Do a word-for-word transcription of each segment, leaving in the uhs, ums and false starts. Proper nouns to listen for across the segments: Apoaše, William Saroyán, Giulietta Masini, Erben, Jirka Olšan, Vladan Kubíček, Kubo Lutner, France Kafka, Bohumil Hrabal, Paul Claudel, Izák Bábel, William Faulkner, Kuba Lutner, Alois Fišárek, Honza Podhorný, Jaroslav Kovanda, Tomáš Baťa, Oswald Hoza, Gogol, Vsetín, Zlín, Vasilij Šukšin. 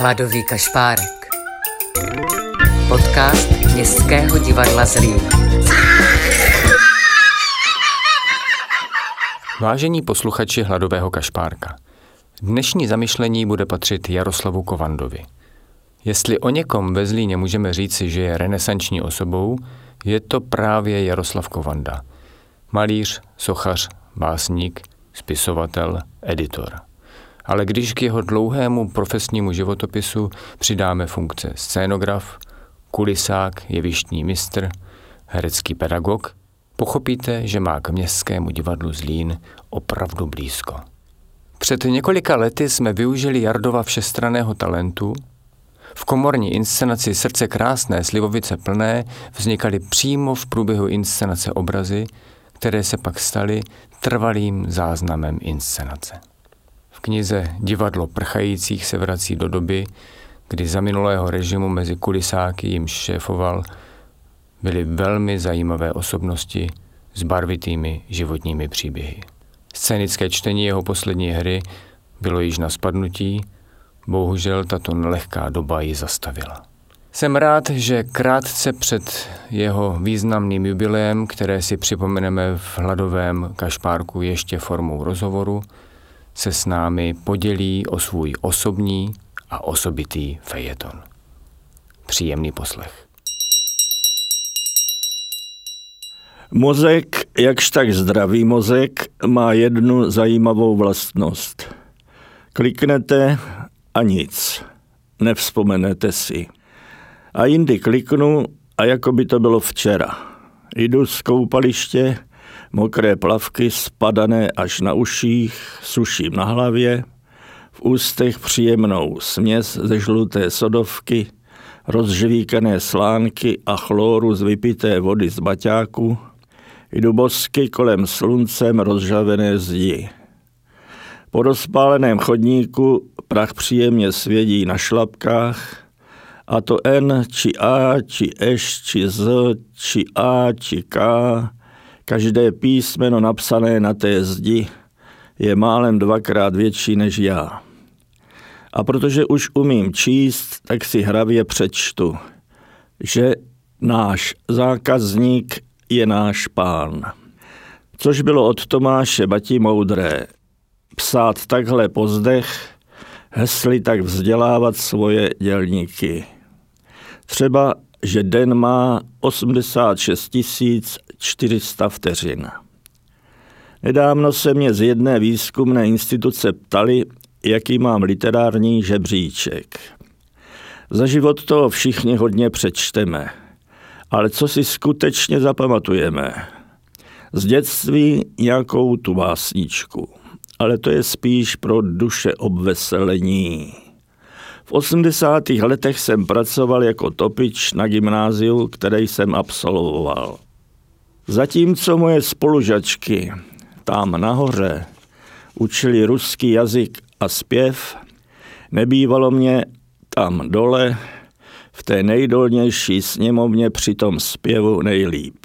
Hladový kašpárek. Podcast Městského divadla Zlín. Vážení posluchači Hladového kašpárka, dnešní zamyšlení bude patřit Jaroslavu Kovandovi. Jestli o někom ve Zlíně můžeme říci, že je renesanční osobou, je to právě Jaroslav Kovanda. Malíř, sochař, básník, spisovatel, editor. Ale když k jeho dlouhému profesnímu životopisu přidáme funkce scénograf, kulisák, jevištní mistr, herecký pedagog, pochopíte, že má k Městskému divadlu Zlín opravdu blízko. Před několika lety jsme využili Jardova všestranného talentu. V komorní inscenaci Srdce krásné, slivovice plné vznikaly přímo v průběhu inscenace obrazy, které se pak staly trvalým záznamem inscenace. V knize Divadlo prchajících se vrací do doby, kdy za minulého režimu mezi kulisáky, jimž šéfoval, byly velmi zajímavé osobnosti s barvitými životními příběhy. Scénické čtení jeho poslední hry bylo již na spadnutí, bohužel tato nelehká doba ji zastavila. Jsem rád, že krátce před jeho významným jubileem, které si připomeneme v Hladovém kašpárku ještě formou rozhovoru, se s námi podělí o svůj osobní a osobitý fejeton. Příjemný poslech. Mozek, jakž tak zdravý mozek, má jednu zajímavou vlastnost. Kliknete a nic. Nevzpomenete si. A jindy kliknu a jako by to bylo včera. Jdu z koupaliště, mokré plavky spadané až na uších, suším na hlavě, v ústech příjemnou směs ze žluté sodovky, rozžvíkané slánky a chloru z vypité vody z baťáku, jdu bosky kolem sluncem rozžavené zdi. Po rozpáleném chodníku prach příjemně svědí na šlapkách, a to N či A či Š či Z či A či K, každé písmeno napsané na té zdi je málem dvakrát větší než já. A protože už umím číst, tak si hravě přečtu, že náš zákazník je náš pán. Což bylo od Tomáše Bati moudré. Psát takhle pozdech, hesly tak vzdělávat svoje dělníky. Třeba, že den má osmdesát šest tisíc čtyři sta vteřin. Nedávno se mě z jedné výzkumné instituce ptali, jaký mám literární žebříček. Za život toho všichni hodně přečteme, ale co si skutečně zapamatujeme? Z dětství nějakou tu básničku, ale to je spíš pro duše obveselení. V osmdesátých letech jsem pracoval jako topič na gymnáziu, které jsem absolvoval. Zatímco moje spolužačky tam nahoře učili ruský jazyk a zpěv, nebývalo mě tam dole v té nejdolnější sněmovně při tom zpěvu nejlíp.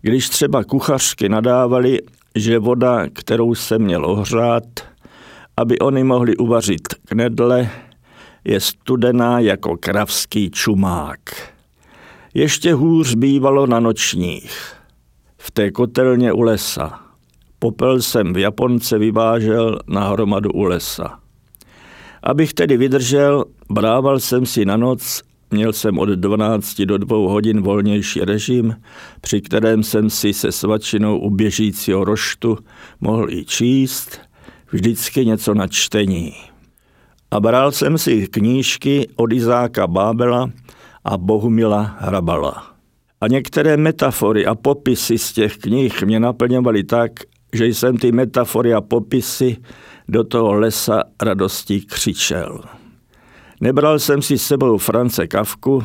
Když třeba kuchařky nadávali, že voda, kterou se měl ohřát, aby oni mohli uvařit knedle, je studená jako kravský čumák. Ještě hůř bývalo na nočních, v té kotelně u lesa. Popel jsem v Japonce vyvážel na hromadu u lesa. Abych tedy vydržel, brával jsem si na noc, měl jsem od dvanácti do dvou hodin volnější režim, při kterém jsem si se svačinou u běžícího roštu mohl i číst, vždycky něco na čtení. A bral jsem si knížky od Izáka Bábela a Bohumila Hrabala. A některé metafory a popisy z těch knih mě naplňovaly tak, že jsem ty metafory a popisy do toho lesa radostí křičel. Nebral jsem si s sebou France Kafku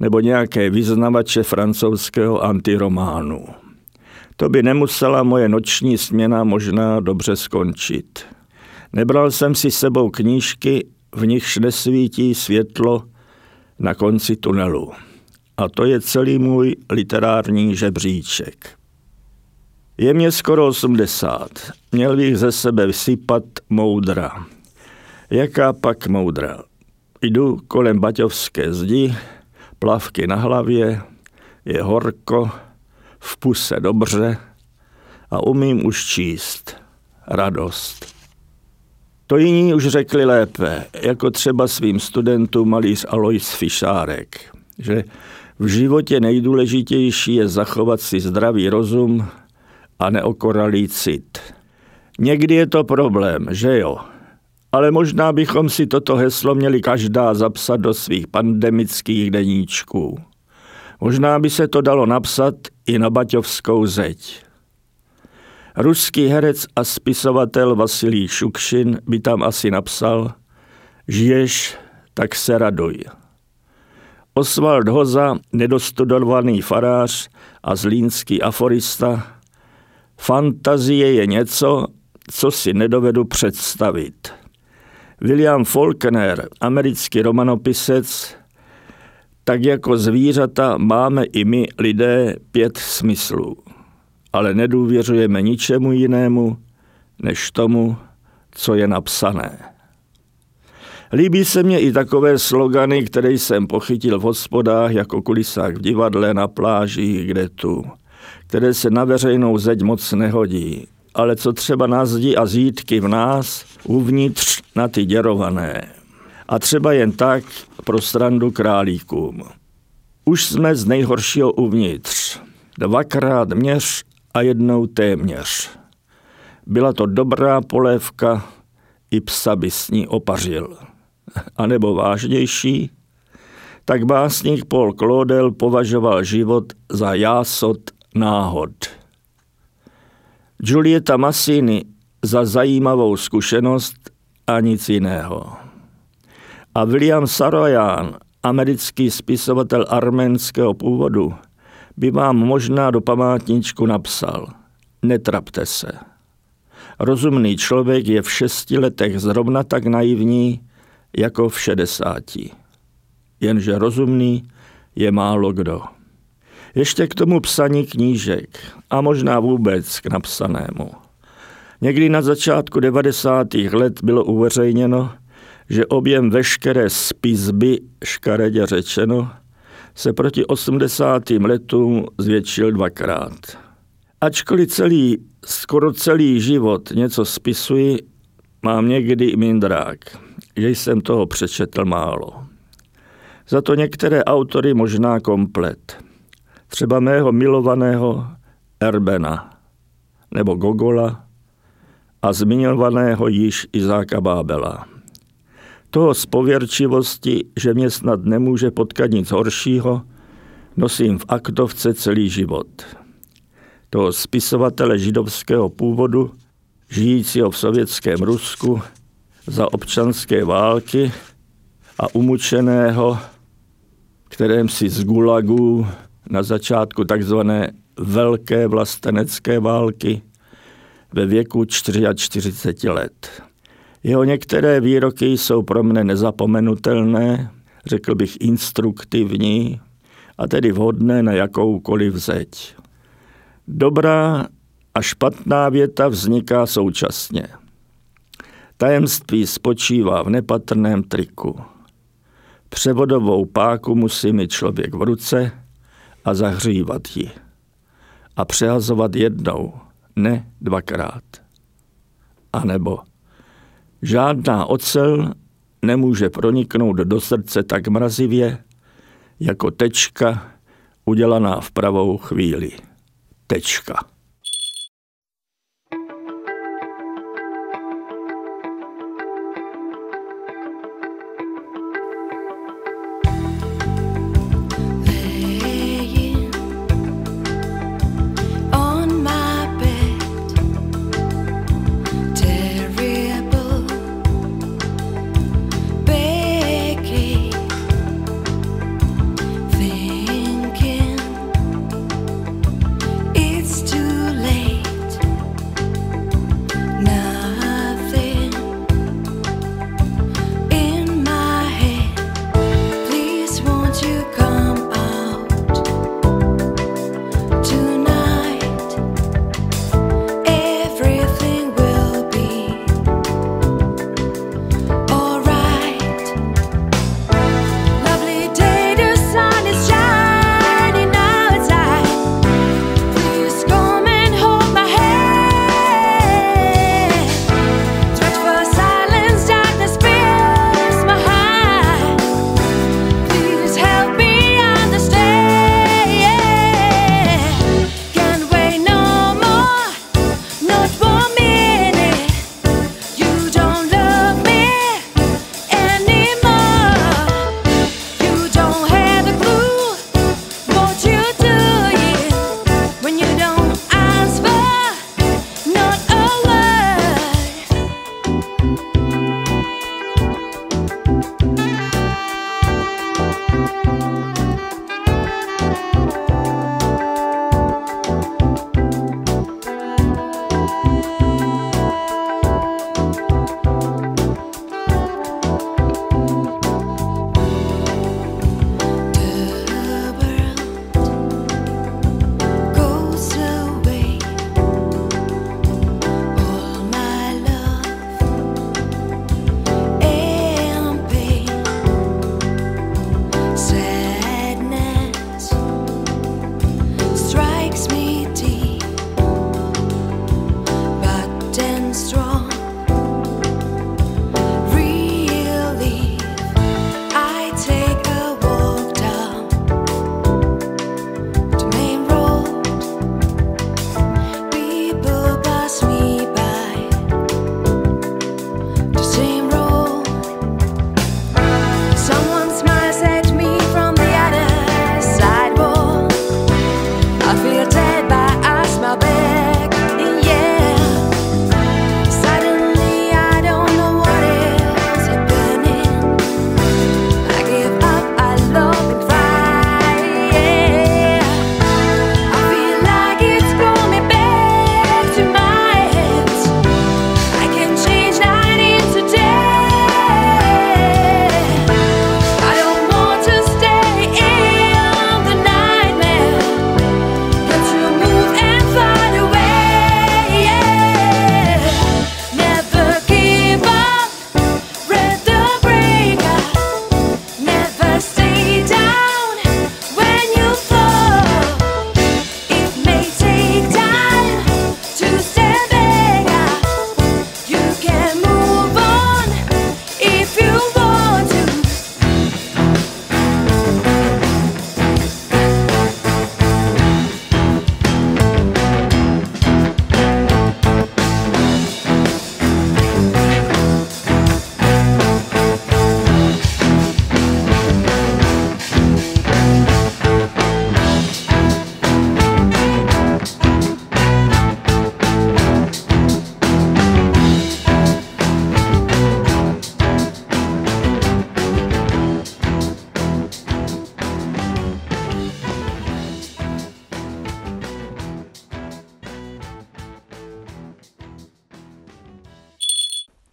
nebo nějaké vyznavače francouzského antirománu. To by nemusela moje noční směna možná dobře skončit. Nebral jsem si s sebou knížky, v nichž nesvítí světlo na konci tunelu. A to je celý můj literární žebříček. Je mě skoro osmdesát. Měl bych ze sebe vysypat moudra. Jaká pak moudra? jdu kolem Baťovské zdi, plavky na hlavě, je horko, v puse dobře a umím už číst. Radost. To jiní už řekli lépe, jako třeba svým studentům malíř Alois Fišárek, že v životě nejdůležitější je zachovat si zdravý rozum a neokoralý cit. Někdy je to problém, že jo? Ale možná bychom si toto heslo měli každá zapsat do svých pandemických deníčků. Možná by se to dalo napsat i na Baťovskou zeď. Ruský herec a spisovatel Vasilij Šukšin by tam asi napsal: žiješ, tak se raduj. Oswald Hoza, nedostudovaný farář a zlínský aforista: fantazie je něco, co si nedovedu představit. William Faulkner, americký romanopisec: tak jako zvířata máme i my lidé pět smyslů, ale nedůvěřujeme ničemu jinému, než tomu, co je napsané. Líbí se mně i takové slogany, které jsem pochytil v hospodách jako kulisách v divadle, na plážích, kde tu, které se na veřejnou zeď moc nehodí, ale co třeba na zdi a zítky v nás, uvnitř na ty děrované. A třeba jen tak pro srandu králíkům. Už jsme z nejhoršího uvnitř. Dvakrát měř a jednou téměř. Byla to dobrá polévka, i psa by s ní opařil. A nebo vážnější? Tak básník Paul Claudel považoval život za jásot náhod. Giulietta Masini za zajímavou zkušenost a nic jiného. A William Saroyán, americký spisovatel arménského původu, by vám možná do památníčku napsal: netrapte se. Rozumný člověk je v šesti letech zrovna tak naivní, jako v šedesáti. Jenže rozumný je málo kdo. Ještě k tomu psaní knížek a možná vůbec k napsanému. Někdy na začátku devadesátých let bylo uveřejněno, že objem veškeré spisby, škaredě řečeno, se proti osmdesátým letům zvětšil dvakrát. Ačkoliv celý, skoro celý život něco spisuji, mám někdy mindrák, že jsem toho přečetl málo. Za to některé autory možná komplet. Třeba mého milovaného Erbena, nebo Gogola a zmiňovaného již Izáka Bábela. Toho z pověrčivosti, že mě snad nemůže potkat nic horšího, nosím v aktovce celý život. Toho spisovatele židovského původu, žijícího v sovětském Rusku za občanské války a umučeného, kterém si z gulagů na začátku takzvané velké vlastenecké války ve věku čtyřicet čtyři let. Jeho některé výroky jsou pro mne nezapomenutelné, řekl bych instruktivní, a tedy vhodné na jakoukoliv zeď. Dobrá a špatná věta vzniká současně. Tajemství spočívá v nepatrném triku. Převodovou páku musí mít člověk v ruce a zahřívat ji. A přehazovat jednou, ne dvakrát. A nebo: žádná ocel nemůže proniknout do srdce tak mrazivě, jako tečka udělaná v pravou chvíli. Tečka. It's too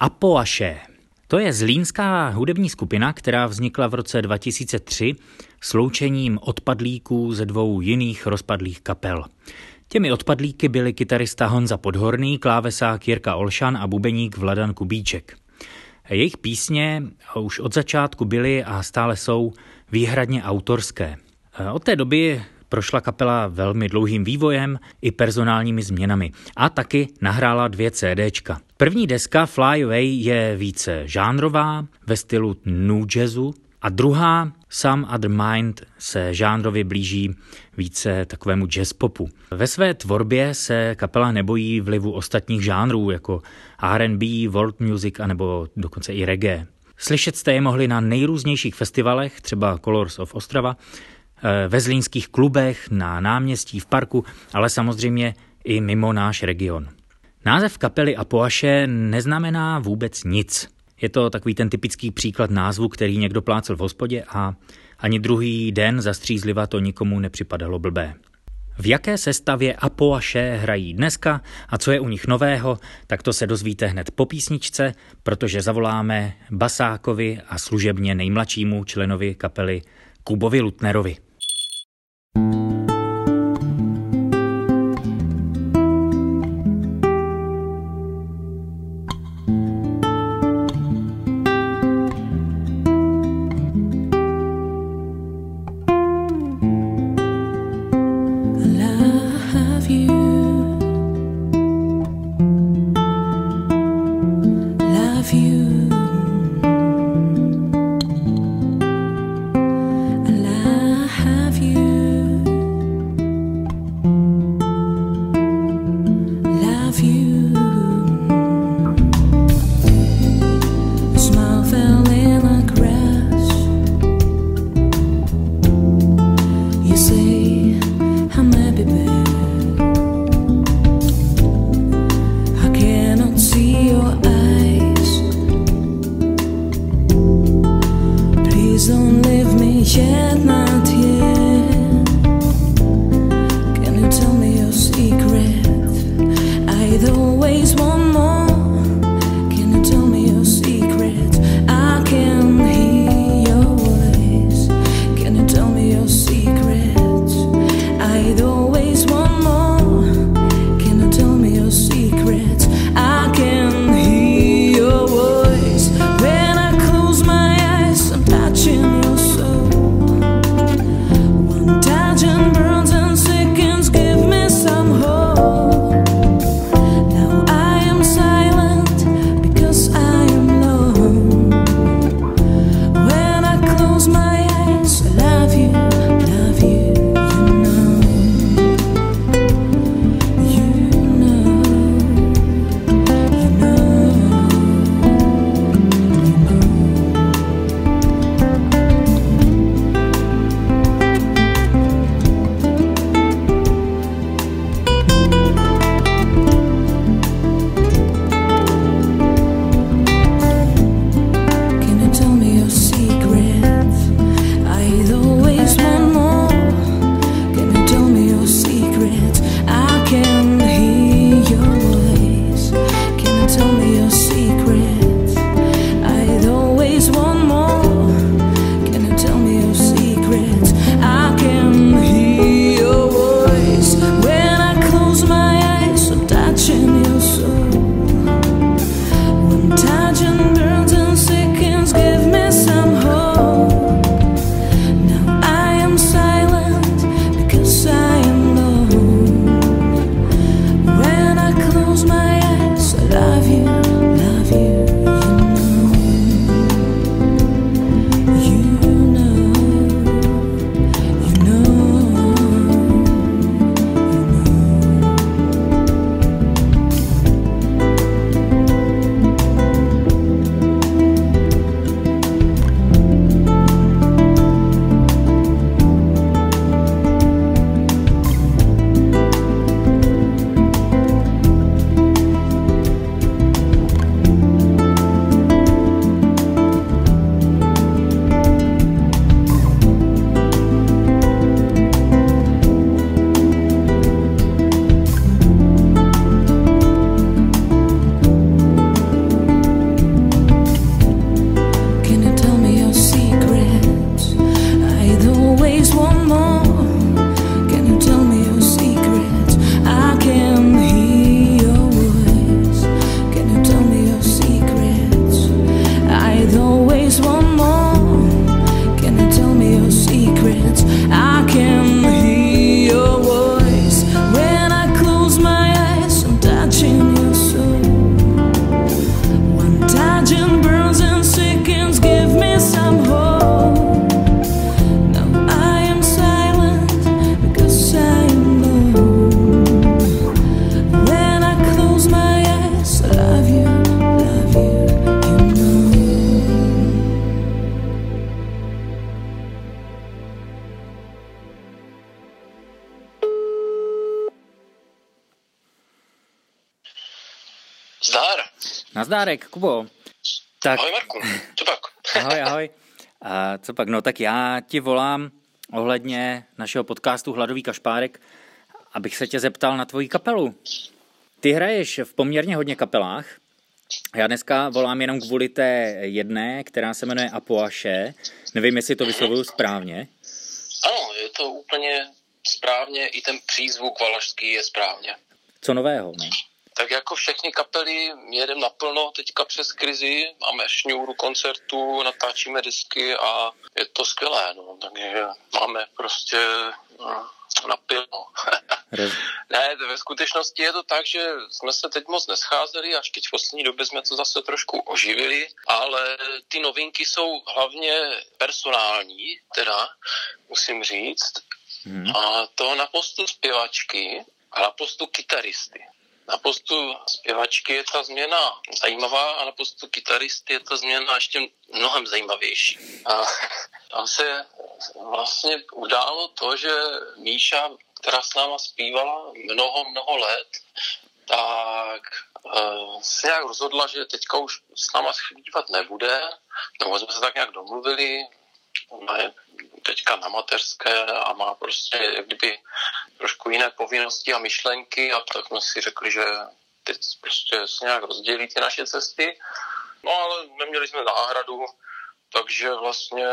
Apoaše. To je zlínská hudební skupina, která vznikla v roce dva tisíce tři sloučením odpadlíků ze dvou jiných rozpadlých kapel. Těmi odpadlíky byli kytarista Honza Podhorný, klávesák Jirka Olšan a bubeník Vladan Kubíček. Jejich písně už od začátku byly a stále jsou výhradně autorské. Od té doby prošla kapela velmi dlouhým vývojem i personálními změnami a taky nahrála dvě CDčka. První deska Fly Away je více žánrová ve stylu nu jazzu a druhá Some Other Mind se žánrově blíží více takovému jazz popu. Ve své tvorbě se kapela nebojí vlivu ostatních žánrů jako R and B, world music a nebo dokonce i reggae. Slyšet jste je mohli na nejrůznějších festivalech, třeba Colors of Ostrava, ve zlínských klubech, na náměstí, v parku, ale samozřejmě i mimo náš region. Název kapely Apoaše neznamená vůbec nic. Je to takový ten typický příklad názvu, který někdo plácel v hospodě a ani druhý den zastřízliva to nikomu nepřipadalo blbé. V jaké sestavě Apoaše hrají dneska a co je u nich nového, tak to se dozvíte hned po písničce, protože zavoláme basákovi a služebně nejmladšímu členovi kapely Kubovi Lutnerovi. Nazdárek, Kubo. Tak... Ahoj Marku, co pak? Ahoj, ahoj. A co pak? No tak já ti volám ohledně našeho podcastu Hladový kašpárek, abych se tě zeptal na tvoji kapelu. Ty hraješ v poměrně hodně kapelách. Já dneska volám jenom kvůli té jedné, která se jmenuje Apoaše. Nevím, jestli to vyslovuju správně. Ano, je to úplně správně, i ten přízvuk valašský je správně. Co nového? Ne? Tak jako všechny kapely jedeme naplno teďka přes krizi, máme šňůru koncertů, natáčíme disky a je to skvělé, no, takže máme prostě napilno. Ne, ve skutečnosti je to tak, že jsme se teď moc nescházeli, až teď v poslední době jsme to zase trošku oživili, ale ty novinky jsou hlavně personální, teda musím říct, hmm. a to na postu zpěvačky a na postu kytaristy. Na postu zpěvačky je ta změna zajímavá a na postu kytaristy je ta změna ještě mnohem zajímavější. A tam se vlastně událo to, že Míša, která s náma zpívala mnoho, mnoho let, tak uh, se nějak rozhodla, že teďka už s náma zpívat nebude. No, jsme se tak nějak domluvili. Ona je teďka na mateřské a má prostě jak kdyby trošku jiné povinnosti a myšlenky a tak jsme si řekli, že teď prostě se nějak rozdělí ty naše cesty. No ale neměli jsme náhradu, takže vlastně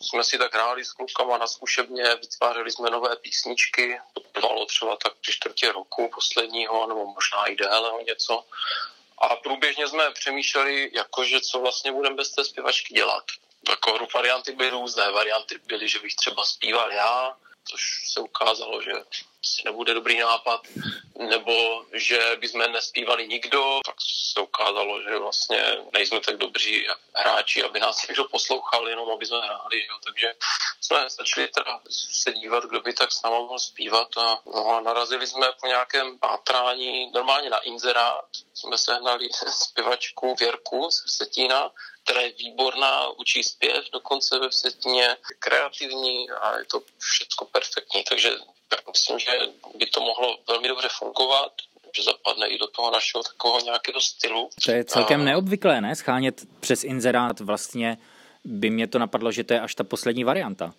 jsme si tak hráli s klukama na zkušebně, vytvářeli jsme nové písničky, to trvalo třeba tak tři čtvrtě roku posledního, nebo možná i déle něco. A průběžně jsme přemýšleli, jakože co vlastně budeme bez té zpěvačky dělat. Takové varianty byly různé. Varianty byly, že bych třeba zpíval já, což se ukázalo, že si nebude dobrý nápad, nebo že bychom nespívali nikdo, tak se ukázalo, že vlastně nejsme tak dobří hráči, aby nás někdo poslouchal, jenom aby jsme hráli. Jo. Takže jsme začali teda se dívat, kdo by tak s náma mohl zpívat a, no a narazili jsme po nějakém pátrání, normálně na inzerát, jsme sehnali zpěvačku Věrku z Vsetína, která je výborná, učí zpěv dokonce ve Vsetíně, kreativní a je to všechno perfektní, takže já myslím, že by to mohlo velmi dobře fungovat, že zapadne i do toho našeho takového nějakého stylu. To je celkem a... neobvyklé, ne? Schánět přes inzerát vlastně by mě to napadlo, že to je až ta poslední varianta.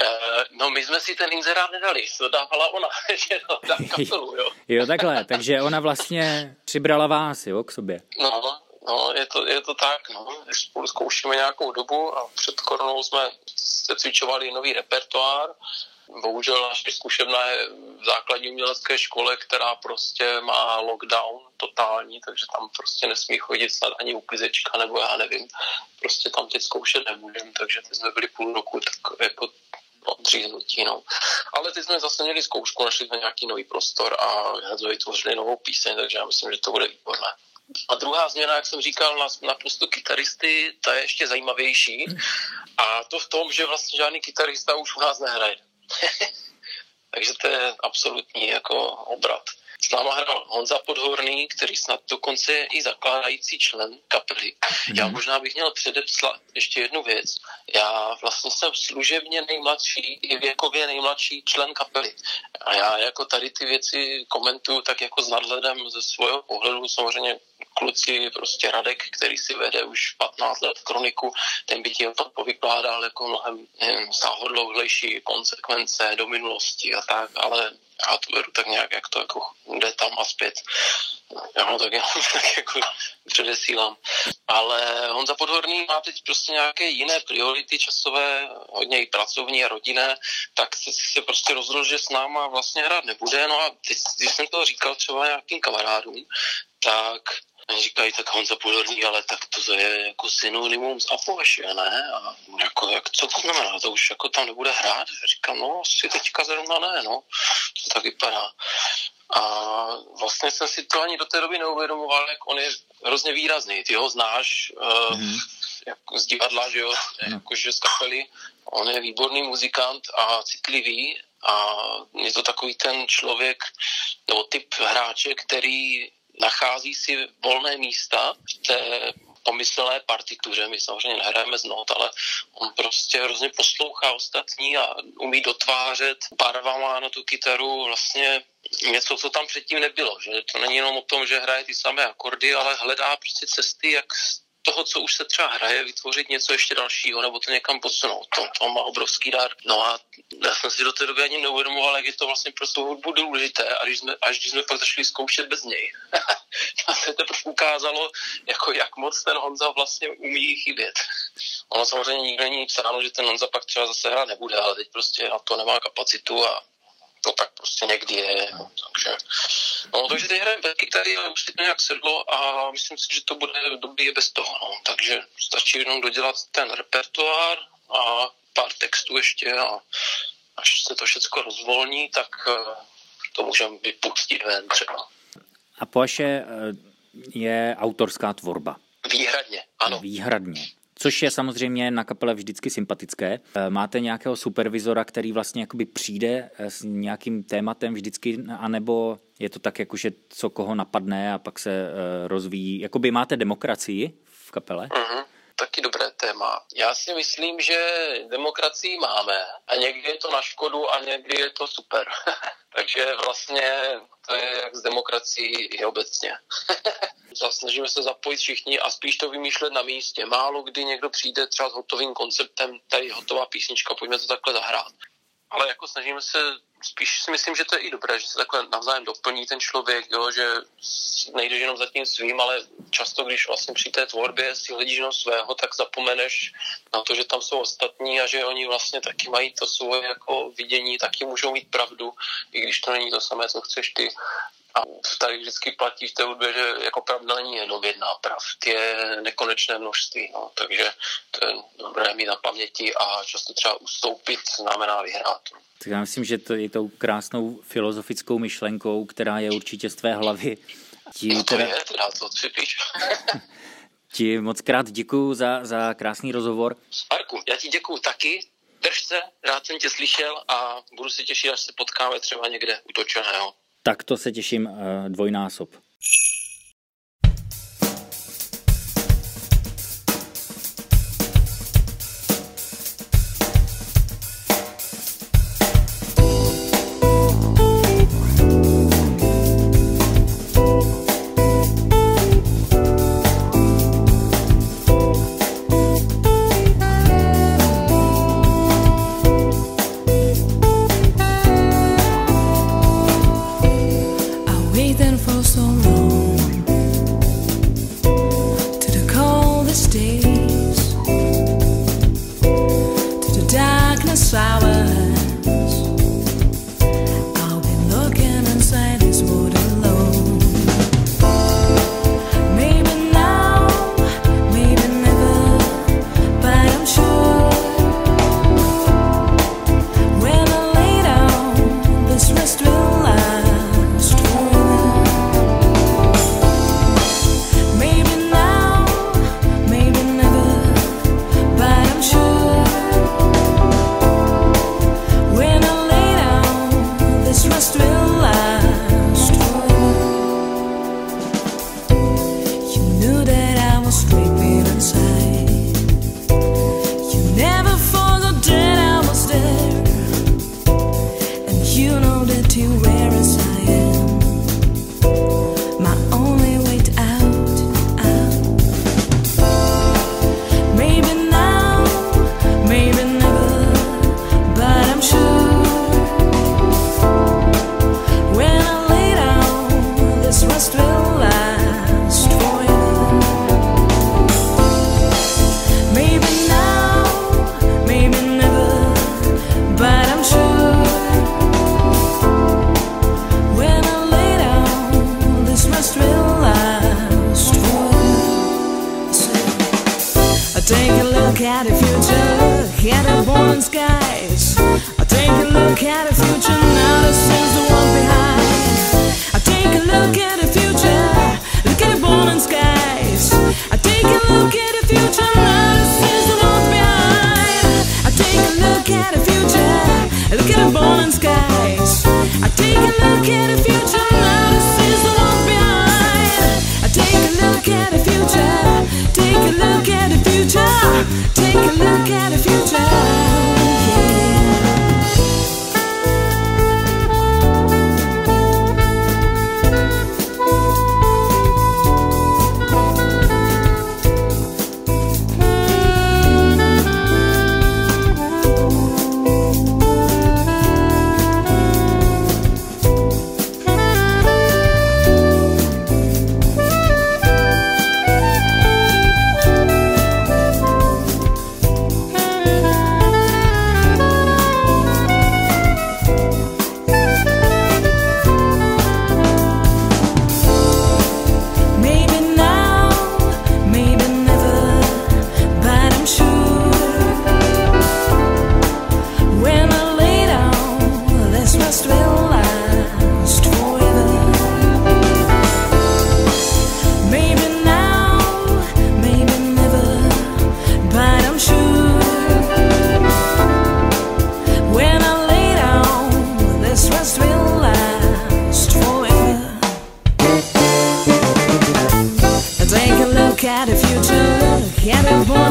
Eh, no my jsme si ten inzerát nedali, to dávala ona, že to dá kapelu, jo. Jo, takhle, takže ona vlastně přibrala vás, jo, k sobě. No, no je, to, je to tak, no. Spolu zkoušíme nějakou dobu a před koronou jsme se cvičovali nový repertoár. Bohužel naše zkušebna je v základní umělecké škole, která prostě má lockdown totální, takže tam prostě nesmí chodit snad ani uklizečka, nebo já nevím. Prostě tam teď zkoušet nemůžeme, takže teď jsme byli půl roku tak jako odříznutí, no. Ale teď jsme zase měli zkoušku, našli jsme nějaký nový prostor a vytvořili novou píseň, takže já myslím, že to bude výborné. A druhá změna, jak jsem říkal, na, na postu kytaristy, ta je ještě zajímavější a to v tom, že vlastně žádný kytarista už u nás nehraje. Takže to je absolutní jako obrat. S náma hrál Honza Podhorný, který snad dokonce je i zakládající člen kapely. Mm-hmm. Já možná bych měl předepsat ještě jednu věc. Já vlastně jsem služebně nejmladší i věkově nejmladší člen kapely. A já jako tady ty věci komentuju tak jako s nadhledem ze svého pohledu. Samozřejmě kluci, prostě Radek, který si vede už patnáct let kroniku, ten by ti to povykládal jako mnohem sáhodlouhlejší konsekvence do minulosti a tak, ale já to beru tak nějak, jak to jako jde tam a zpět. Já ho tak jenom tak jako předesílám. Ale Honza Podhorný má teď prostě nějaké jiné priority časové, hodně i pracovní a rodinné, tak se, se prostě rozhodl, že s náma vlastně hrát nebude. No a teď, když jsem to říkal třeba nějakým kamarádům, tak říkají, tak Honza Podhorný, ale tak to je jako synonymum z Apoaše, ne? A jako, jak, co to znamená? To už jako tam nebude hrát? Říkám, no asi teďka zrovna ne, no. To tak vypadá. A vlastně jsem si to ani do té doby neuvědomoval, jak on je hrozně výrazný. Ty ho znáš mm-hmm. uh, jako z divadla, že jo? Mm. Jakože z kapely. On je výborný muzikant a citlivý a je to takový ten člověk, nebo typ hráče, který nachází si volné místa v té pomyslné partituře. My samozřejmě nehrajeme z not, ale on prostě hrozně poslouchá ostatní a umí dotvářet barvama na tu kytaru vlastně něco, co tam předtím nebylo, že to není jenom o tom, že hraje ty samé akordy, ale hledá prostě cesty, jak z toho, co už se třeba hraje, vytvořit něco ještě dalšího, nebo to někam posunout. To, to má obrovský dar. No a já jsem si do té doby ani neuvědomoval, jak je to vlastně pro svou hudbu důležité, až když jsme, až když jsme pak začali zkoušet bez něj. To se teprve ukázalo, jako jak moc ten Honza vlastně umí chybět. Ono samozřejmě nikdy není psáno, že ten Honza pak třeba zase hrát nebude, ale teď prostě na to nemá kapacitu a to tak prostě někdy je. No, takže, no, takže teď hrajeme velký tady, ale už teď nějak sedlo a myslím si, že to bude dobrý bez toho. No. Takže stačí jenom dodělat ten repertoár a pár textů ještě a až se to všechno rozvolní, tak to můžeme vypustit ven třeba. Apoaše je autorská tvorba. Výhradně, ano. Výhradně. Což je samozřejmě na kapele vždycky sympatické. Máte nějakého supervizora, který vlastně jakoby přijde s nějakým tématem vždycky, anebo je to tak, jakože co koho napadne a pak se rozvíjí? Jakoby máte demokracii v kapele? Mm-hmm. Taky dobré téma. Já si myslím, že demokracii máme a někdy je to na škodu a někdy je to super. Takže vlastně to je jak s demokracií i obecně. Snažíme se zapojit všichni a spíš to vymýšlet na místě. Málo kdy někdo přijde třeba s hotovým konceptem, tady hotová písnička, pojďme to takhle zahrát. Ale jako snažíme se, spíš si myslím, že to je i dobré, že se takhle navzájem doplní ten člověk, jo, že nejdeš jenom za tím svým, ale často, když vlastně při té tvorbě si hledíš jenom svého, tak zapomeneš na to, že tam jsou ostatní a že oni vlastně taky mají to svoje jako vidění, taky můžou mít pravdu, i když to není to samé, co chceš ty. A tady vždycky platí v té hudbě, že jako pravda není jenom jedna, pravd je nekonečné množství, no, takže to je dobré mít na paměti a často třeba ustoupit znamená vyhrát. Tak já myslím, že to je tou krásnou filozofickou myšlenkou, která je určitě z tvé hlavy. Ti, no to teda... je, teda to odřipíš. Ti moc krát děkuju za, za krásný rozhovor. Marku, já ti děkuju taky. Drž se, rád jsem tě slyšel a budu se těšit, až se potkáme třeba někde utočeného. Tak to se těším dvojnásob.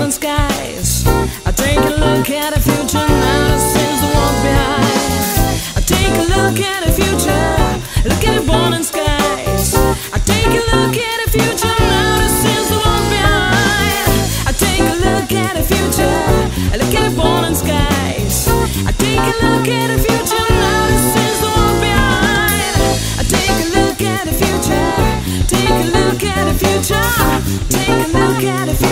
different skies. I take a look at the future, now it seems to walk behind. I take a look at the future, look at the morning skies. I take a look at the future, now it seems to walk behind. I take a look at the future, look at the morning skies. I take a look at the future, now it seems to walk behind. I take a look at the future, take a look at the future, take a look at the future.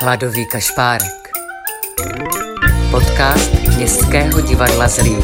Hladový kašpárek. Podcast Městského divadla Zlín.